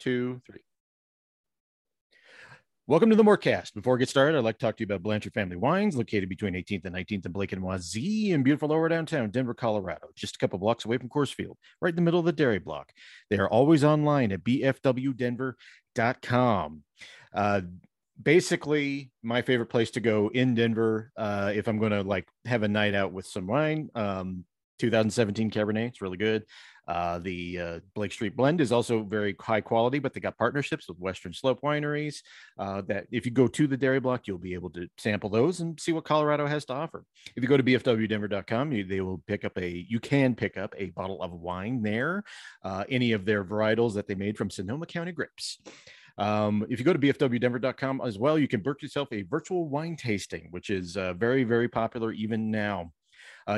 two, three. Welcome to the Mortcast. Before we get started, I'd like to talk to you about Blanchard Family Wines, located between 18th and 19th and Blake and Wazee in beautiful lower downtown Denver, Colorado, just a couple blocks away from Coors Field, right in the middle of the dairy block. They are always online at bfwdenver.com. Basically, my favorite place to go in Denver, if I'm going to like have a night out with some wine, 2017 Cabernet, it's really good. The Blake Street blend is also very high quality, but they got partnerships with Western Slope wineries that if you go to the dairy block, you'll be able to sample those and see what Colorado has to offer. If you go to bfwdenver.com, you can pick up a bottle of wine there, any of their varietals that they made from Sonoma County grapes. If you go to bfwdenver.com as well, you can book yourself a virtual wine tasting, which is very, very popular even now.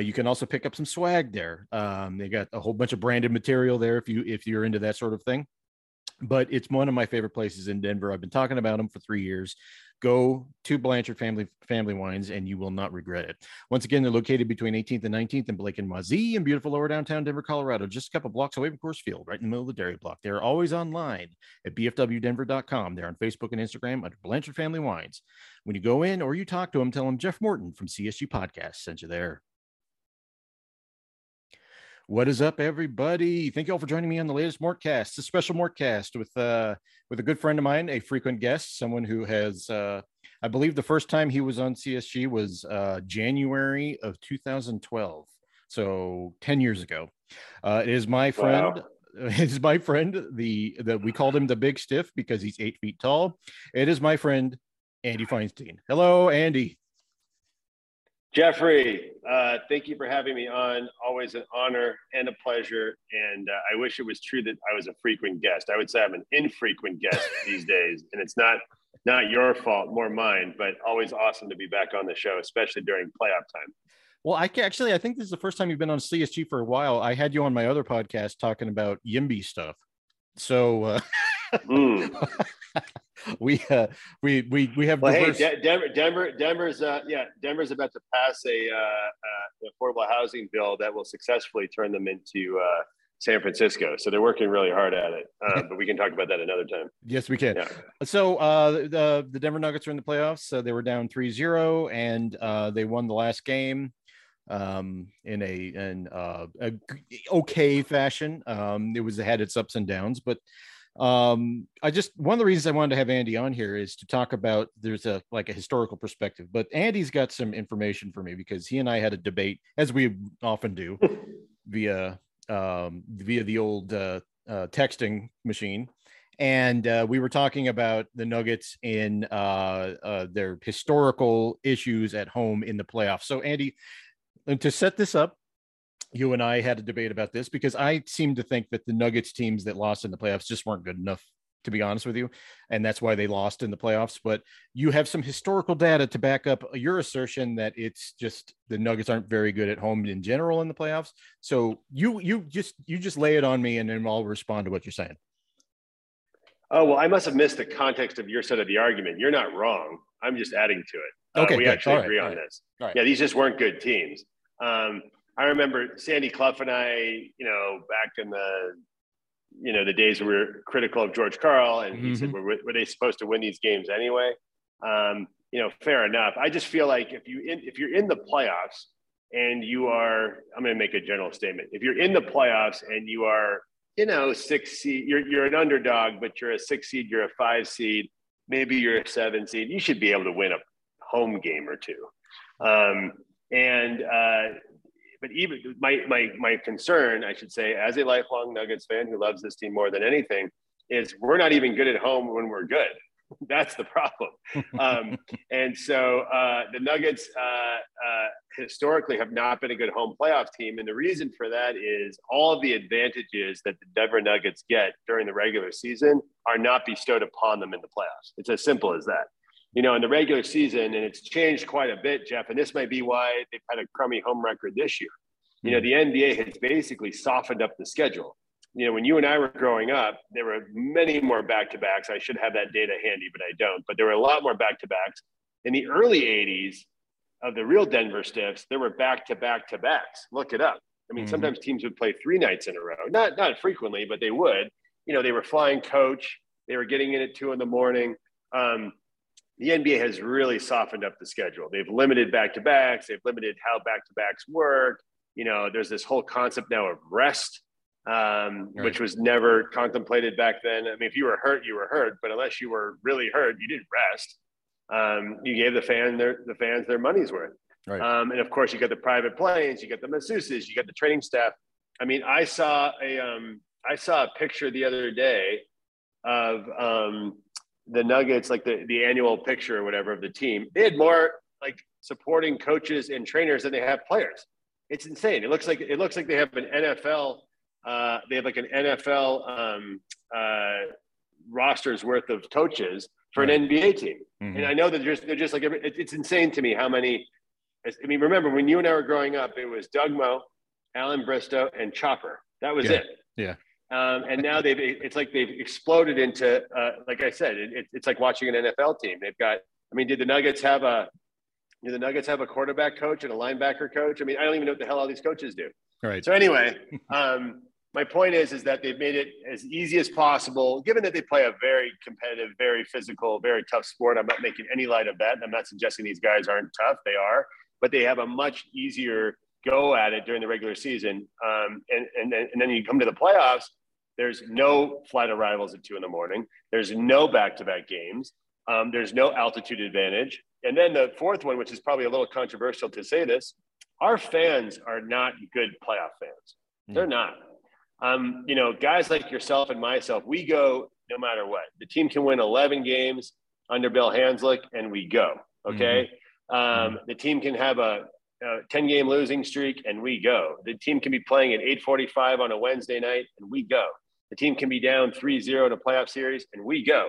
You can also pick up some swag there. They got a whole bunch of branded material there if you're into that sort of thing. But it's one of my favorite places in Denver. I've been talking about them for 3 years. Go to Blanchard Family Wines and you will not regret it. Once again, they're located between 18th and 19th and Blake and Wazee in beautiful lower downtown Denver, Colorado, just a couple blocks away from Coors Field, right in the middle of the dairy block. They're always online at bfwdenver.com. They're on Facebook and Instagram under Blanchard Family Wines. When you go in or you talk to them, tell them Jeff Morton from CSU Podcast sent you there. What is up, everybody? Thank you all for joining me on the latest Mortcast, a special Mortcast with a good friend of mine, a frequent guest, someone who has, I believe the first time he was on CSG was January of 2012, so 10 years ago. It is my friend. Wow. It is my friend, we called him the Big Stiff because he's 8 feet tall. It is my friend, Andy Feinstein. Hello, Andy. Jeffrey, thank you for having me on. Always an honor and a pleasure. And I wish it was true that I was a frequent guest. I would say I'm an infrequent guest these days. And it's not your fault, more mine, but always awesome to be back on the show, especially during playoff time. Well, I think this is the first time you've been on CSG for a while. I had you on my other podcast talking about YIMBY stuff. So we have. Well, diverse... Hey, Denver's about to pass an affordable housing bill that will successfully turn them into San Francisco. So they're working really hard at it. But we can talk about that another time. Yes, we can. Yeah. So the Denver Nuggets are in the playoffs. They were down 3-0 and they won the last game in a okay fashion. It had its ups and downs, but. One of the reasons I wanted to have Andy on here is to talk about there's a historical perspective, but Andy's got some information for me because he and I had a debate, as we often do, via the old texting machine, and we were talking about the Nuggets in their historical issues at home in the playoffs. So Andy, to set this up, you and I had a debate about this because I seem to think that the Nuggets teams that lost in the playoffs just weren't good enough, to be honest with you. And that's why they lost in the playoffs. But you have some historical data to back up your assertion that it's just the Nuggets aren't very good at home in general in the playoffs. So you just lay it on me and then I'll respond to what you're saying. Oh, well, I must have missed the context of your side of the argument. You're not wrong. I'm just adding to it. Okay, we actually agree on this. Yeah, these just weren't good teams. I remember Sandy Clough and I, back in the days where we were critical of George Karl, and he said, were they supposed to win these games anyway? Fair enough. I just feel like if you're in the playoffs and you are, I'm going to make a general statement. If you're in the playoffs and you are, six seed, you're an underdog, but you're a 6 seed, you're a 5 seed, maybe you're a 7 seed, you should be able to win a home game or two. But even my concern, I should say, as a lifelong Nuggets fan who loves this team more than anything, is we're not even good at home when we're good. That's the problem. And so the Nuggets historically have not been a good home playoff team. And the reason for that is all the advantages that the Denver Nuggets get during the regular season are not bestowed upon them in the playoffs. It's as simple as that. In the regular season, and it's changed quite a bit, Jeff, and this might be why they've had a crummy home record this year. The NBA has basically softened up the schedule. When you and I were growing up, there were many more back-to-backs. I should have that data handy, but I don't. But there were a lot more back-to-backs. In the early 80s of the real Denver Stiffs, there were back-to-back-to-backs. Look it up. Sometimes teams would play 3 nights in a row. Not frequently, but they would. you know, they were flying coach. They were getting in at 2 a.m. The NBA has really softened up the schedule. They've limited back-to-backs. They've limited how back-to-backs work. You know, there's this whole concept now of rest, right, which was never contemplated back then. I mean, if you were hurt, you were hurt. But unless you were really hurt, you didn't rest. You gave the fans their money's worth. Right. And, of course, you got the private planes. You got the masseuses. You got the training staff. I mean, I saw a picture the other day of the Nuggets, like the annual picture or whatever of the team. They had more like supporting coaches and trainers than they have players. It's insane. It looks like they have an NFL. They have like an NFL roster's worth of coaches for an NBA team. Mm-hmm. And I know that they're just like, it's insane to me how many. I mean, remember when you and I were growing up, it was Doug Moe, Alan Bristow, and Chopper. That was it. Yeah. And now it's like they've exploded into, like I said, it's like watching an NFL team. They've got, I mean, do the Nuggets have a quarterback coach and a linebacker coach? I mean, I don't even know what the hell all these coaches do. All right. So anyway, my point is that they've made it as easy as possible, given that they play a very competitive, very physical, very tough sport. I'm not making any light of that. And I'm not suggesting these guys aren't tough. They are, but they have a much easier go at it during the regular season. And then you come to the playoffs. There's no flight arrivals at 2 a.m. There's no back-to-back games. There's no altitude advantage. And then the fourth one, which is probably a little controversial to say this, our fans are not good playoff fans. They're not. You know, guys like yourself and myself, we go no matter what. The team can win 11 games under Bill Hanslick, and we go, okay? The team can have a 10-game losing streak, and we go. The team can be playing at 8:45 on a Wednesday night, and we go. The team can be down 3-0 in a playoff series, and we go.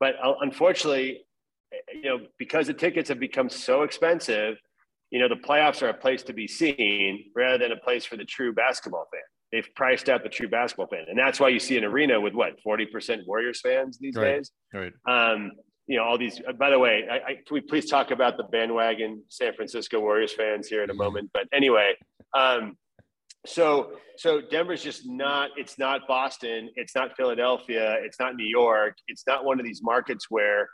But unfortunately, you know, because the tickets have become so expensive, you know, the playoffs are a place to be seen rather than a place for the true basketball fan. They've priced out the true basketball fan. And that's why you see an arena with, 40% Warriors fans these days? Right. You know, all these – by the way, can we please talk about the bandwagon San Francisco Warriors fans here in a moment? But anyway, so Denver's just not – it's not Boston. It's not Philadelphia. It's not New York. It's not one of these markets where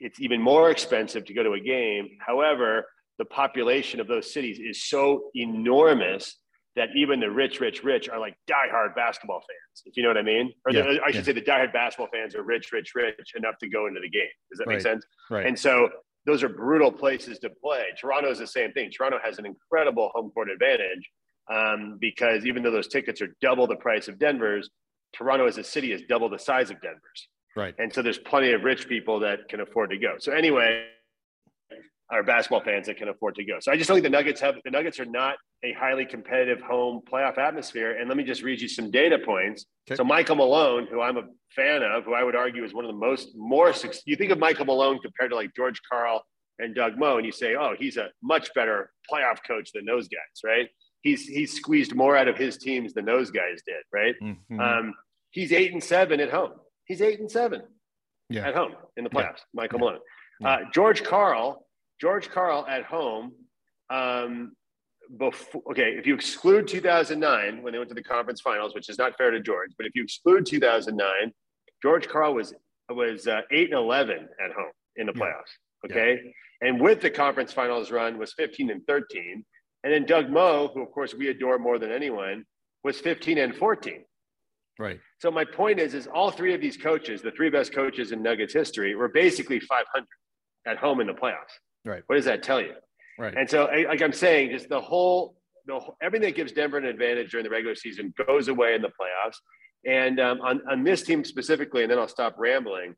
it's even more expensive to go to a game. However, the population of those cities is so enormous that even the rich are like diehard basketball fans, if you know what I mean. Or I should say the diehard basketball fans are rich enough to go into the game. Does that make sense? Right. And so those are brutal places to play. Toronto is the same thing. Toronto has an incredible home court advantage because even though those tickets are double the price of Denver's, Toronto as a city is double the size of Denver's. Right. And so there's plenty of rich people that can afford to go. So anyway, our basketball fans that can afford to go. So I just don't think the Nuggets are not a highly competitive home playoff atmosphere. And let me just read you some data points. Okay. So Michael Malone, who I'm a fan of, who I would argue is one of the more you think of Michael Malone compared to like George Karl and Doug Moe, and you say, oh, he's a much better playoff coach than those guys, right? He's squeezed more out of his teams than those guys did, right? Mm-hmm. He's 8-7 at home. He's 8-7 at home in the playoffs, Michael Malone. George Karl at home, if you exclude 2009 when they went to the conference finals, which is not fair to George, but if you exclude 2009, George Karl was 8-11 at home in the playoffs. Okay, and with the conference finals run was 15-13, and then Doug Moe, who of course we adore more than anyone, was 15-14. Right. So my point is all three of these coaches, the three best coaches in Nuggets history, were basically 500 at home in the playoffs. Right. What does that tell you? Right. And so, like I'm saying, just the whole everything that gives Denver an advantage during the regular season goes away in the playoffs. And on this team specifically, and then I'll stop rambling.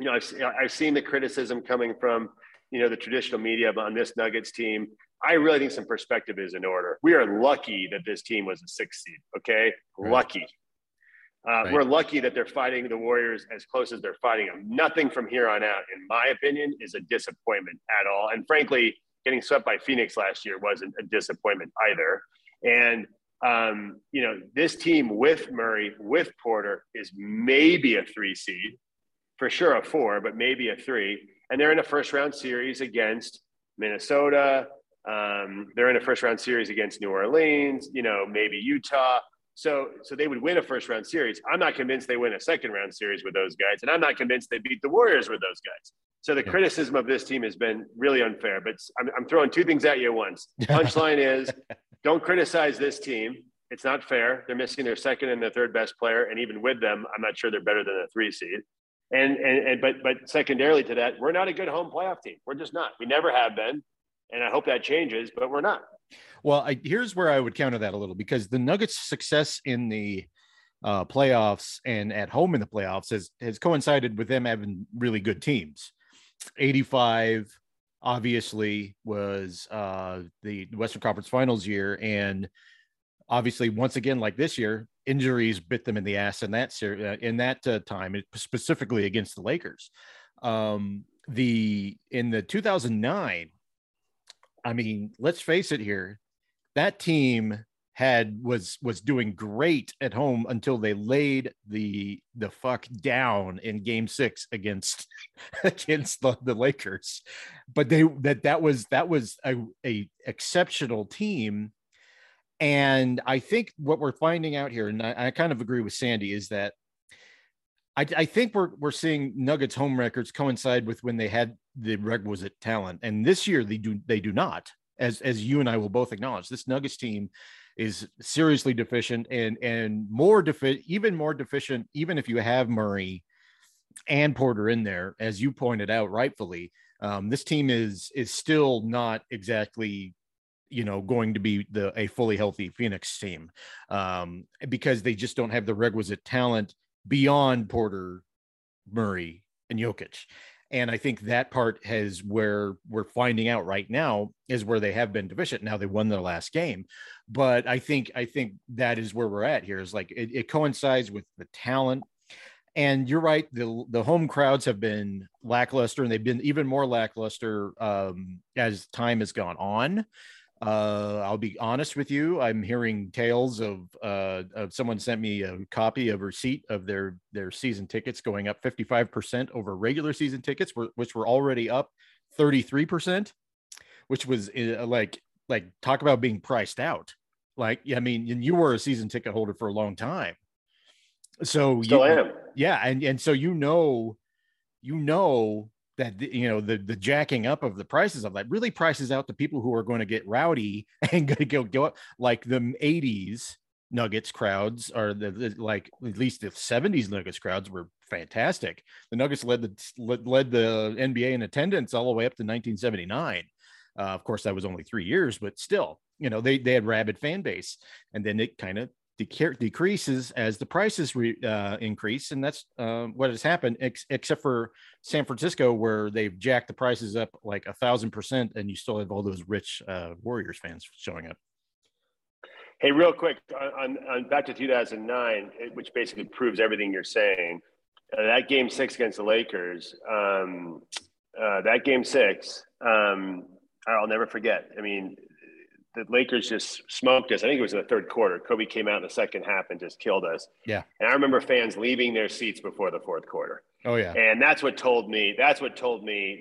You know, I've seen the criticism coming from, you know, the traditional media on this Nuggets team. I really think some perspective is in order. We are lucky that this team was a 6th seed. Okay, right. Lucky. We're lucky that they're fighting the Warriors as close as they're fighting them. Nothing from here on out, in my opinion, is a disappointment at all. And frankly, getting swept by Phoenix last year wasn't a disappointment either. And, you know, this team with Murray, with Porter is maybe a 3 seed, for sure a 4, but maybe a 3. And they're in a first-round series against Minnesota. They're in a first-round series against New Orleans, you know, maybe Utah. So they would win a first-round series. I'm not convinced they win a second-round series with those guys, and I'm not convinced they beat the Warriors with those guys. So the criticism of this team has been really unfair, but I'm throwing two things at you at once. Punchline is, don't criticize this team. It's not fair. They're missing their second and their third best player, and even with them, I'm not sure they're better than a 3 seed. But secondarily to that, we're not a good home playoff team. We're just not. We never have been, and I hope that changes, but we're not. Well, here's where I would counter that a little, because the Nuggets' success in the playoffs and at home in the playoffs has coincided with them having really good teams. 85 obviously was the Western Conference Finals year, and obviously once again like this year, injuries bit them in the ass in that time, specifically against the Lakers. In the 2009, I mean, let's face it here, that team was doing great at home until they laid the fuck down in Game 6 against the Lakers. But that was a exceptional team. And I think what we're finding out here, and I kind of agree with Sandy, is that I think we're seeing Nuggets home records coincide with when they had the requisite talent. And this year they do not, as you and I will both acknowledge. This Nuggets team is seriously deficient and even more deficient, even if you have Murray and Porter in there, as you pointed out rightfully. This team is still not exactly, going to be a fully healthy Phoenix team, because they just don't have the requisite talent beyond Porter, Murray, and Jokic. And I think that part has where we're finding out right now is where they have been deficient. Now, they won their last game, but I think that is where we're at here, is like it coincides with the talent. And you're right, the home crowds have been lackluster, and they've been even more lackluster as time has gone on. I'll be honest with you. I'm hearing tales of someone sent me a copy of receipt of their season tickets going up 55% over regular season tickets, which were already up 33%, which was like talk about being priced out. Like, I mean, and you were a season ticket holder for a long time. So still am. Yeah. And so, that, the jacking up of the prices of that really prices out the people who are going to get rowdy and going to go up, like the 80s Nuggets crowds, or at least the 70s Nuggets crowds were fantastic. The Nuggets led the NBA in attendance all the way up to 1979. Of course, that was only 3 years, but still, they had rabid fan base, and then it kind of decreases as the prices increase, and that's what has happened, except for San Francisco, where they've jacked the prices up like 1,000%, and you still have all those rich Warriors fans showing up. Hey, real quick, on back to 2009, which basically proves everything you're saying. That Game 6 against the Lakers, I'll never forget. I mean, the Lakers just smoked us. I think it was in the third quarter. Kobe came out in the second half and just killed us. Yeah. And I remember fans leaving their seats before the fourth quarter. Oh yeah. And that's what told me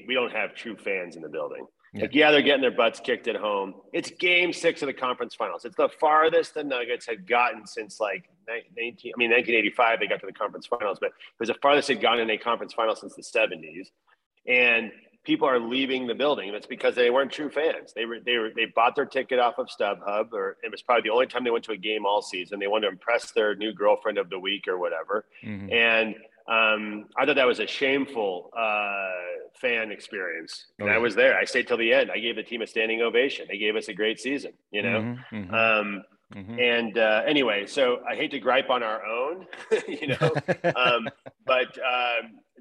we don't have true fans in the building. Yeah. Like, yeah, they're getting their butts kicked at home. It's Game 6 of the conference finals. It's the farthest the Nuggets had gotten since 1985, they got to the conference finals, but it was the farthest they'd gotten in a conference final since the 70s. And people are leaving the building. That's because they weren't true fans. They bought their ticket off of StubHub, or it was probably the only time they went to a game all season. They wanted to impress their new girlfriend of the week or whatever. Mm-hmm. And I thought that was a shameful fan experience. And I was there. I stayed till the end. I gave the team a standing ovation. They gave us a great season, Mm-hmm. Mm-hmm. And anyway, so I hate to gripe on our own, but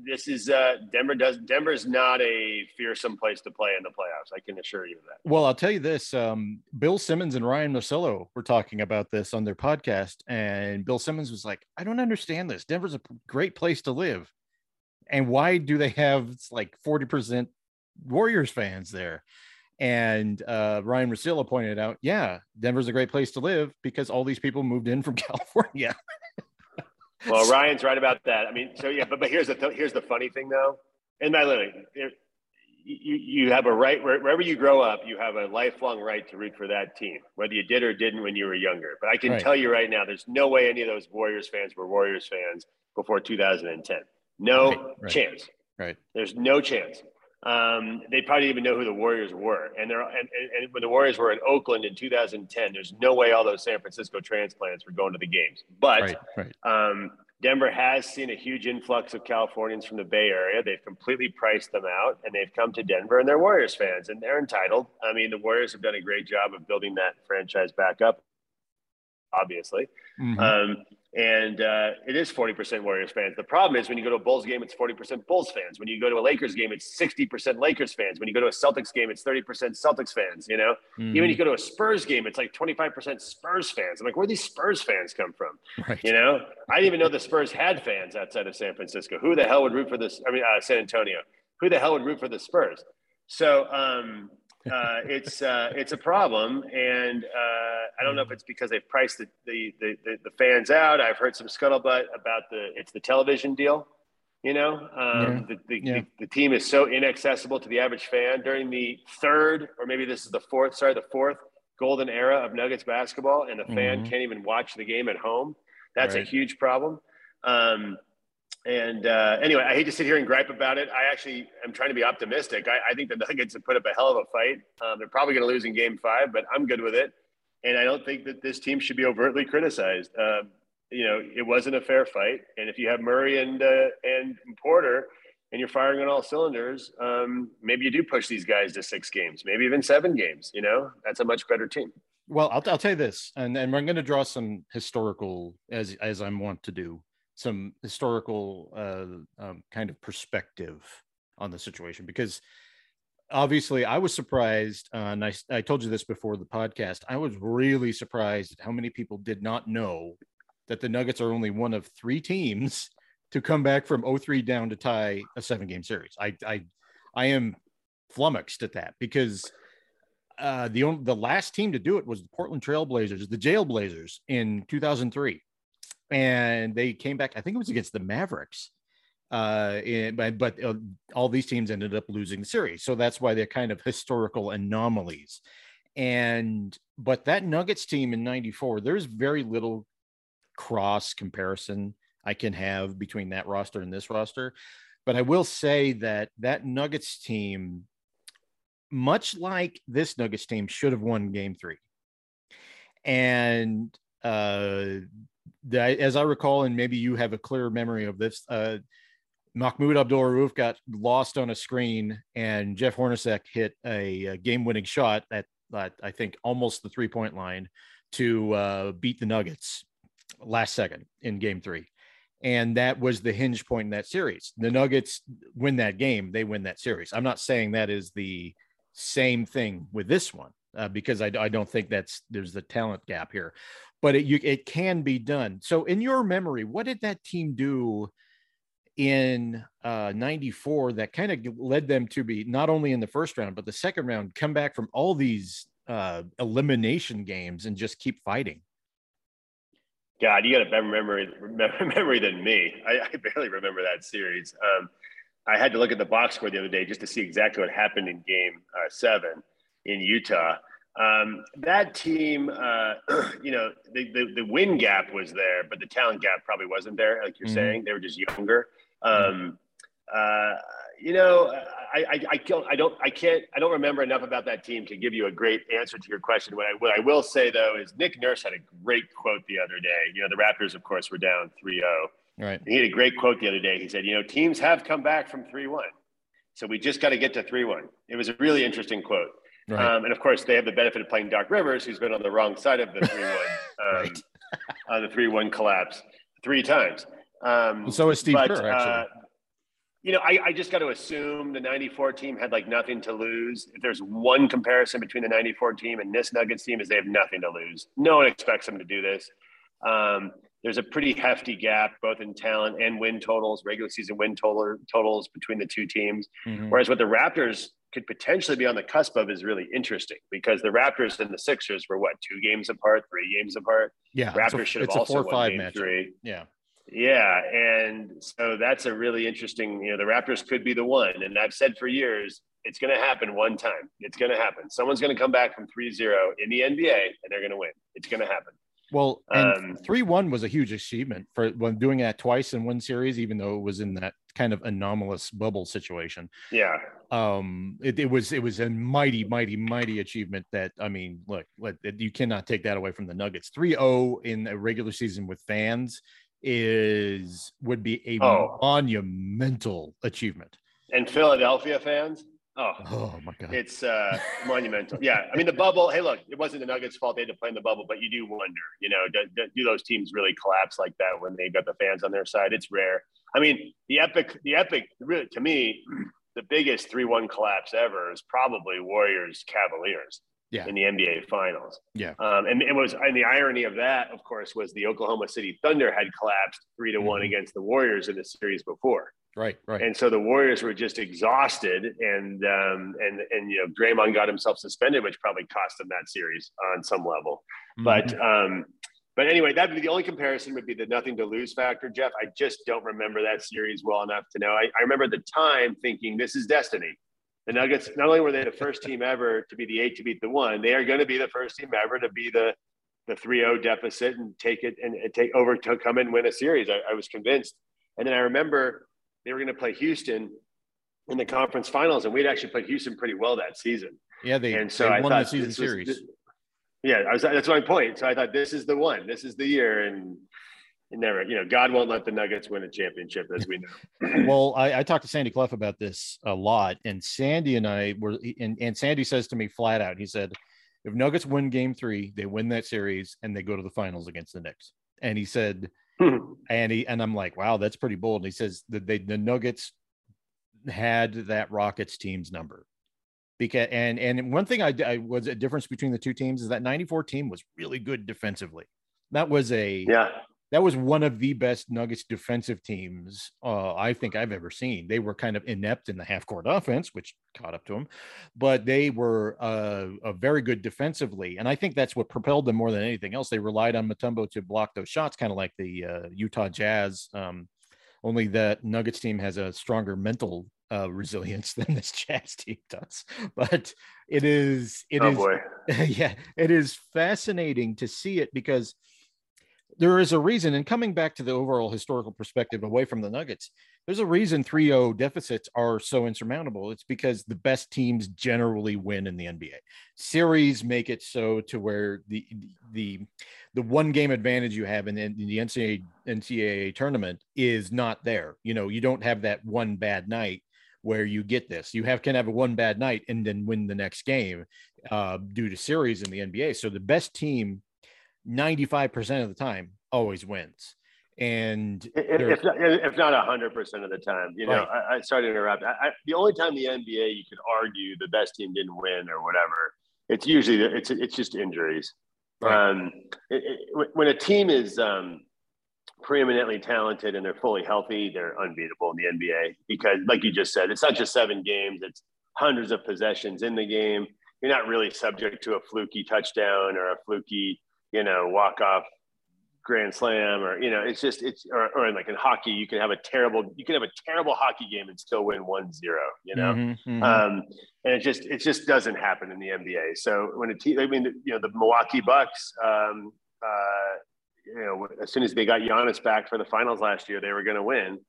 this is Denver's not a fearsome place to play in the playoffs. I can assure you of that. Well, I'll tell you this. Bill Simmons and Ryan Russillo were talking about this on their podcast. And Bill Simmons was like, I don't understand this. Denver's a great place to live. And why do they have 40% Warriors fans there? And Ryan Russillo pointed out, yeah, Denver's a great place to live because all these people moved in from California. Well, Ryan's right about that. I mean, so yeah, but here's the funny thing though, and I literally, you have a right, wherever you grow up, you have a lifelong right to root for that team, whether you did or didn't when you were younger. But I can tell you right now, there's no way any of those Warriors fans were Warriors fans before 2010. No chance. Right. There's no chance. They probably didn't even know who the Warriors were. And when the Warriors were in Oakland in 2010, there's no way all those San Francisco transplants were going to the games. But Denver has seen a huge influx of Californians from the Bay Area. They've completely priced them out, and they've come to Denver, and they're Warriors fans, and they're entitled. I mean, the Warriors have done a great job of building that franchise back up, obviously. Mm-hmm. And it is 40% Warriors fans. The problem is when you go to a Bulls game, it's 40% Bulls fans. When you go to a Lakers game, it's 60% Lakers fans. When you go to a Celtics game, it's 30% Celtics fans, you know? Mm-hmm. Even if you go to a Spurs game, it's like 25% Spurs fans. I'm like, where do these Spurs fans come from? Right. You know? I didn't even know the Spurs had fans outside of San Francisco. Who the hell would root for this? I mean, San Antonio. Who the hell would root for the Spurs? So, it's a problem, and I don't know if it's because they've priced the fans out. I've heard some scuttlebutt about the television deal. You know, the team is so inaccessible to the average fan during the third, or maybe this is the fourth golden era of Nuggets basketball, and the fan can't even watch the game at home. That's a huge problem. And anyway, I hate to sit here and gripe about it. I actually am trying to be optimistic. I think the Nuggets have put up a hell of a fight. They're probably going to lose in Game 5, but I'm good with it. And I don't think that this team should be overtly criticized. It wasn't a fair fight. And if you have Murray and Porter and you're firing on all cylinders, maybe you do push these guys to 6 games, maybe even 7 games. You know, that's a much better team. Well, I'll tell you this, and I'm going to draw some historical, as I'm wont to do, some historical kind of perspective on the situation, because obviously I was surprised. And I told you this before the podcast, I was really surprised at how many people did not know that the Nuggets are only one of 3 teams to come back from 0-3 down to tie a 7-game series. I am flummoxed at that, because the last team to do it was the Portland Trail Blazers, the Jailblazers, in 2003. And they came back, I think it was against the Mavericks, but all these teams ended up losing the series. So that's why they're kind of historical anomalies. But that Nuggets team in 94, there's very little cross comparison I can have between that roster and this roster. But I will say that Nuggets team, much like this Nuggets team, should have won Game 3. And as I recall, and maybe you have a clearer memory of this, Mahmoud Abdul-Rauf got lost on a screen, and Jeff Hornacek hit a game-winning shot at I think almost the three-point line to beat the Nuggets last second in Game 3, and that was the hinge point in that series. The Nuggets win that game; they win that series. I'm not saying that is the same thing with this one, because I don't think there's the talent gap here. But it can be done. So in your memory, what did that team do in 94 that kind of led them to be not only in the first round, but the second round, come back from all these elimination games and just keep fighting? God, you got a better memory than me. I barely remember that series. I had to look at the box score the other day just to see exactly what happened in Game 7 in Utah. That team, the win gap was there, but the talent gap probably wasn't there. Like you're saying, they were just younger. I don't remember enough about that team to give you a great answer to your question. What I will say though, is Nick Nurse had a great quote the other day. You know, the Raptors of course were down 3-0. Right. And he had a great quote the other day. He said, teams have come back from 3-1. So we just got to get to 3-1. It was a really interesting quote. Right. And of course, they have the benefit of playing Doc Rivers, who's been on the wrong side of the 3-1, on the 3-1 collapse 3 times. So is Steve Kerr, actually. I just got to assume the 94 team had like nothing to lose. If there's one comparison between the 94 team and this Nuggets team, is they have nothing to lose. No one expects them to do this. There's a pretty hefty gap, both in talent and win totals, regular season win totals between the two teams. Mm-hmm. Whereas what the Raptors could potentially be on the cusp of is really interesting, because the Raptors and the Sixers were 2 games apart, 3 games apart. Yeah. Raptors should have also won 4-5 game 3. Yeah. Yeah. And so that's a really interesting, the Raptors could be the one. And I've said for years, It's going to happen one time. It's going to happen. Someone's going to come back from 3-0 in the NBA and they're going to win. It's going to happen. Well, and 3-1 was a huge achievement for when doing that twice in one series, even though it was in that kind of anomalous bubble situation. Yeah. It was a mighty achievement that, I mean, look, you cannot take that away from the Nuggets. 3-0 in a regular season with fans would be a monumental achievement. And Philadelphia fans. Oh my God. It's monumental. Yeah. I mean, the bubble, hey, look, it wasn't the Nuggets' fault. They had to play in the bubble, but you do wonder, you know, do those teams really collapse like that when they've got the fans on their side? It's rare. I mean, the epic, really, to me, the biggest 3-1 collapse ever is probably Warriors-Cavaliers in the NBA Finals. Yeah. And the irony of that, of course, was the Oklahoma City Thunder had collapsed 3-1 against the Warriors in the series before. Right. And so the Warriors were just exhausted, and you know, Draymond got himself suspended, which probably cost them that series on some level. Mm-hmm. But anyway, that would be the only comparison would be the nothing to lose factor, Jeff. I just don't remember that series well enough to know. I remember at the time thinking this is destiny. The Nuggets, not only were they the first team ever to be the 8 to beat the 1, they are going to be the first team ever to be the 3-0 deficit and take it and take over to come and win a series. I was convinced, and then I remember. They were going to play Houston in the conference finals, and we'd actually played Houston pretty well that season. Yeah, they won the season series. That's my point. So I thought this is the one. This is the year, and it never, you know, God won't let the Nuggets win a championship, as we know. Well, I talked to Sandy Clough about this a lot, and Sandy and I were, and Sandy says to me flat out, he said, if Nuggets win Game 3, they win that series, and they go to the finals against the Knicks. And he said. And I'm like, wow, that's pretty bold. And he says that the Nuggets had that Rockets team's number, because and one thing I was a difference between the two teams is that '94 team was really good defensively. That was that was one of the best Nuggets defensive teams I think I've ever seen. They were kind of inept in the half court offense, which caught up to them, but they were very good defensively. And I think that's what propelled them more than anything else. They relied on Mutombo to block those shots, kind of like the Utah Jazz, only that Nuggets team has a stronger mental resilience than this Jazz team does. But it is fascinating to see it because there is a reason, and coming back to the overall historical perspective away from the Nuggets, there's a reason 3-0 deficits are so insurmountable. It's because the best teams generally win in the NBA. Series make it so to where the one game advantage you have in the NCAA tournament is not there. You know, you don't have that one bad night where you get this. You can have a one bad night and then win the next game due to series in the NBA. So the best team 95% of the time always wins, and if not 100% of the time, you know, right. I started to interrupt. The only time the NBA you could argue the best team didn't win or whatever, it's usually it's just injuries. Right. When a team is preeminently talented and they're fully healthy, they're unbeatable in the NBA because, like you just said, it's not just 7 games; it's hundreds of possessions in the game. You're not really subject to a fluky touchdown or a fluky, you know, walk-off grand slam, or, you know, it's just, or like in hockey, you can have a terrible hockey game and still win 1-0, you know? Mm-hmm. And it just doesn't happen in the NBA. So when the Milwaukee Bucks, you know, as soon as they got Giannis back for the finals last year, they were going to win.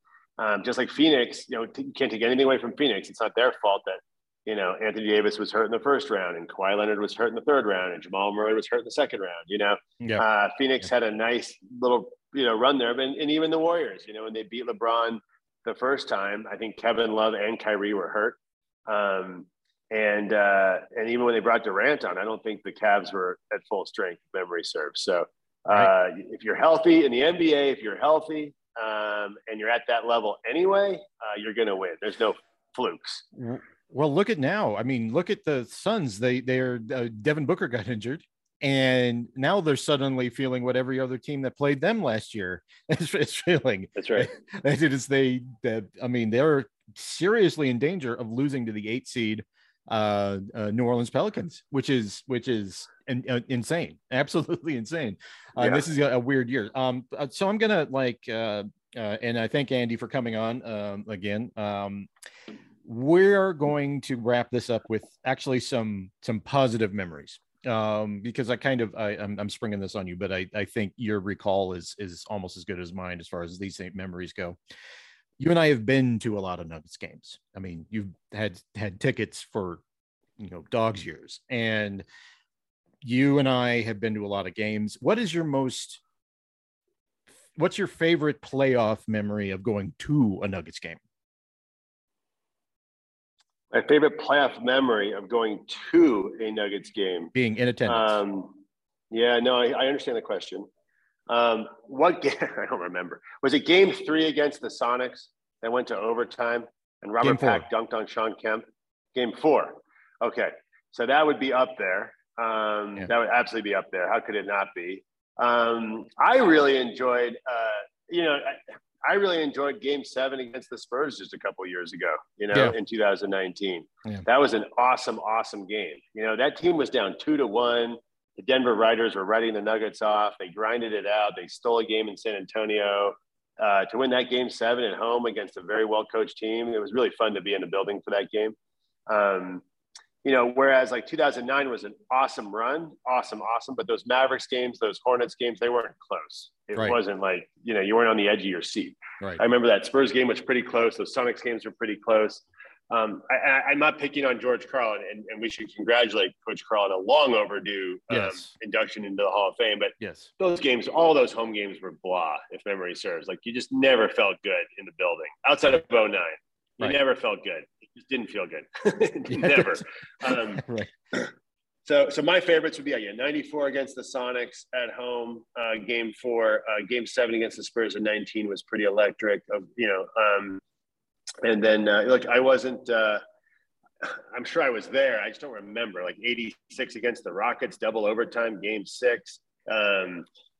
Just like Phoenix, you know, you can't take anything away from Phoenix. It's not their fault that, you know, Anthony Davis was hurt in the first round, and Kawhi Leonard was hurt in the third round, and Jamal Murray was hurt in the second round. You know, Phoenix had a nice little, you know, run there, and even the Warriors, you know, when they beat LeBron the first time, I think Kevin Love and Kyrie were hurt, and even when they brought Durant on, I don't think the Cavs were at full strength. Memory serves. So if you're healthy in the NBA, if you're healthy and you're at that level anyway, you're going to win. There's no flukes. Mm-hmm. Well, look at now. I mean, look at the Suns. They're Devin Booker got injured, and now they're suddenly feeling what every other team that played them last year is feeling. That's right. They're seriously in danger of losing to the 8 seed New Orleans Pelicans, which is insane, absolutely insane. This is a weird year. So I'm gonna and I thank Andy for coming on again. We're going to wrap this up with actually some positive memories, because I'm springing this on you, but I think your recall is almost as good as mine as far as these memories go. You and I have been to a lot of Nuggets games. I mean, you've had tickets for, dog's years, and you and I have been to a lot of games. What is your what's your favorite playoff memory of going to a Nuggets game? My favorite playoff memory of going to a Nuggets game. Being in attendance. I understand the question. What game? I don't remember. Was it game 3 against the Sonics that went to overtime and Robert Pack dunked on Sean Kemp? Game 4. Okay. So that would be up there. That would absolutely be up there. How could it not be? I really enjoyed, I really enjoyed game 7 against the Spurs just a couple of years ago, in 2019. Yeah. That was an awesome game. That team was down 2-1. The Denver Riders were riding the Nuggets off. They grinded it out. They stole a game in San Antonio to win that game 7 at home against a very well-coached team. It was really fun to be in the building for that game. Whereas 2009 was an awesome run, awesome. But those Mavericks games, those Hornets games, they weren't close. It wasn't you weren't on the edge of your seat. Right. I remember that Spurs game was pretty close. Those Sonics games were pretty close. I'm not picking on George Karl, and we should congratulate Coach Karl on a long overdue induction into the Hall of Fame. But those games, all those home games were blah, if memory serves. You just never felt good in the building. Outside of 09, you never felt good. Didn't feel good. Never. So my favorites would be 94 against the Sonics at home, game 4, game 7 against the Spurs in 19 was pretty electric. And then I wasn't. I'm sure I was there. I just don't remember. 86 against the Rockets, double overtime, game 6.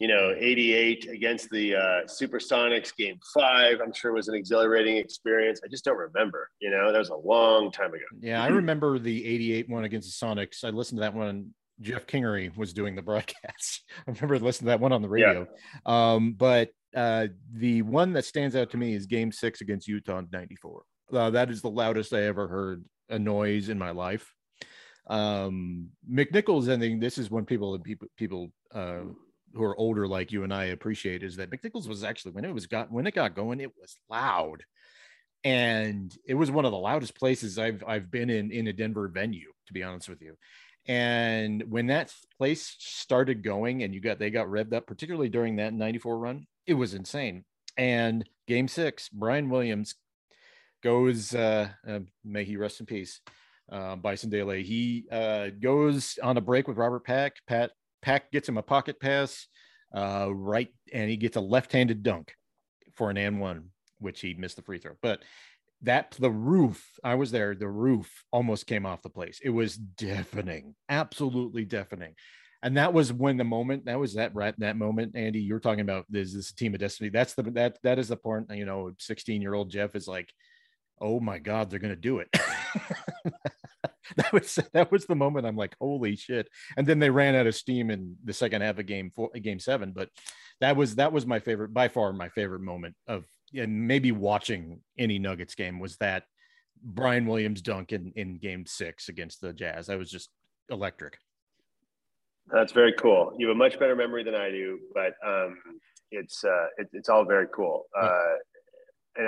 88 against the Supersonics, game 5, I'm sure it was an exhilarating experience. I just don't remember, that was a long time ago. Yeah, I remember the 88 one against the Sonics. I listened to that one. Jeff Kingery was doing the broadcast. I remember listening to that one on the radio. Yeah. But the one that stands out to me is game 6 against Utah in 94. That is the loudest I ever heard a noise in my life. McNichols, and then this is when people who are older like you and I appreciate, is that McNichols was actually, when it got going, it was loud, and it was one of the loudest places I've been in a Denver venue, to be honest with you. And when that place started going and they got revved up, particularly during that 94 run, it was insane. And game 6, Brian Williams goes, may he rest in peace, Bison Dele. He goes on a break with Robert Pack. Pack gets him a pocket pass, and he gets a left-handed dunk for an and one, which he missed the free throw. But the roof, I was there, the roof almost came off the place. It was deafening, absolutely deafening. And that was when the moment, that moment, Andy, you're talking about, is this a team of destiny? That's that is the part, 16-year-old Jeff is like, oh my God, they're going to do it. That was the moment I'm like, holy shit. And then they ran out of steam in the second half of game 7. But that was my favorite, by far my favorite moment of, and maybe watching any Nuggets game, was that Brian Williams dunk in game 6 against the Jazz. That was just electric. That's very cool. You have a much better memory than I do, but it's all very cool.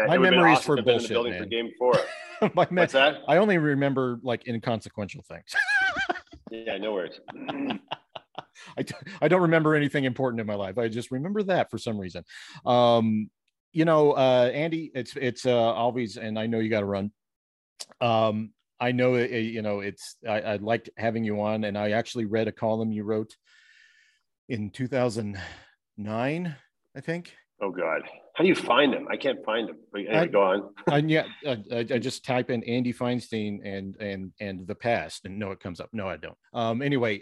My memory is for bullshit, man. For game 4. What's that? I only remember inconsequential things. Yeah, no worries. I don't remember anything important in my life. I just remember that for some reason. Andy, it's always, and I know you got to run. I know, I liked having you on, and I actually read a column you wrote in 2009, I think. Oh God. How do you find them? I can't find them. Go on. I just type in Andy Feinstein and the past, and no, it comes up. No, I don't. Anyway,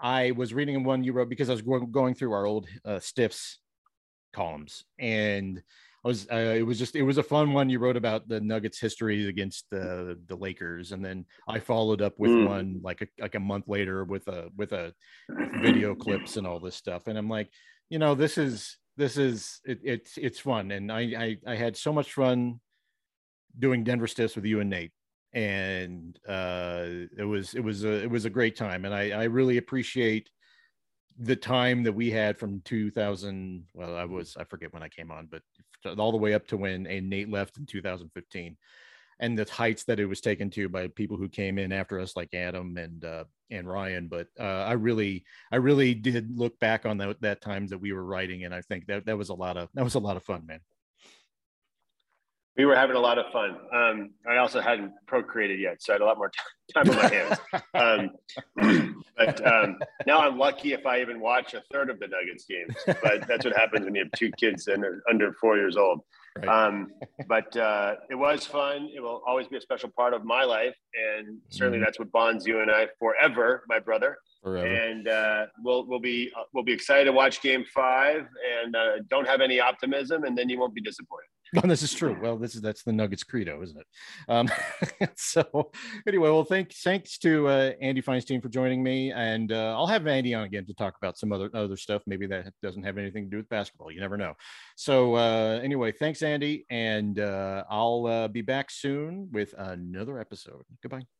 I was reading one you wrote because I was going through our old Stiffs columns, and I was. It was a fun one you wrote about the Nuggets' history against the Lakers, and then I followed up with one like a month later with video clips and all this stuff, and I'm like, this is it's fun. And I had so much fun doing Denver Stiffs with you and Nate. And it was a great time. And I really appreciate the time that we had from 2000. Well, I forget when I came on, but all the way up to when Nate left in 2015, and the heights that it was taken to by people who came in after us, like Adam and Ryan. But I really did look back on that time that we were writing. And I think that was a lot of fun, man. We were having a lot of fun. I also hadn't procreated yet, so I had a lot more time on my hands. But now I'm lucky if I even watch a third of the Nuggets games. But that's what happens when you have two kids and they're under 4 years old. Right. But it was fun. It will always be a special part of my life. And certainly that's what bonds you and I forever, my brother. Forever. And we'll be excited to watch Game 5 and don't have any optimism, and then you won't be disappointed. No, this is true. Well, that's the Nuggets credo, isn't it? So anyway, well, thanks to Andy Feinstein for joining me, and I'll have Andy on again to talk about some other stuff. Maybe that doesn't have anything to do with basketball. You never know. So anyway, thanks, Andy, and I'll be back soon with another episode. Goodbye.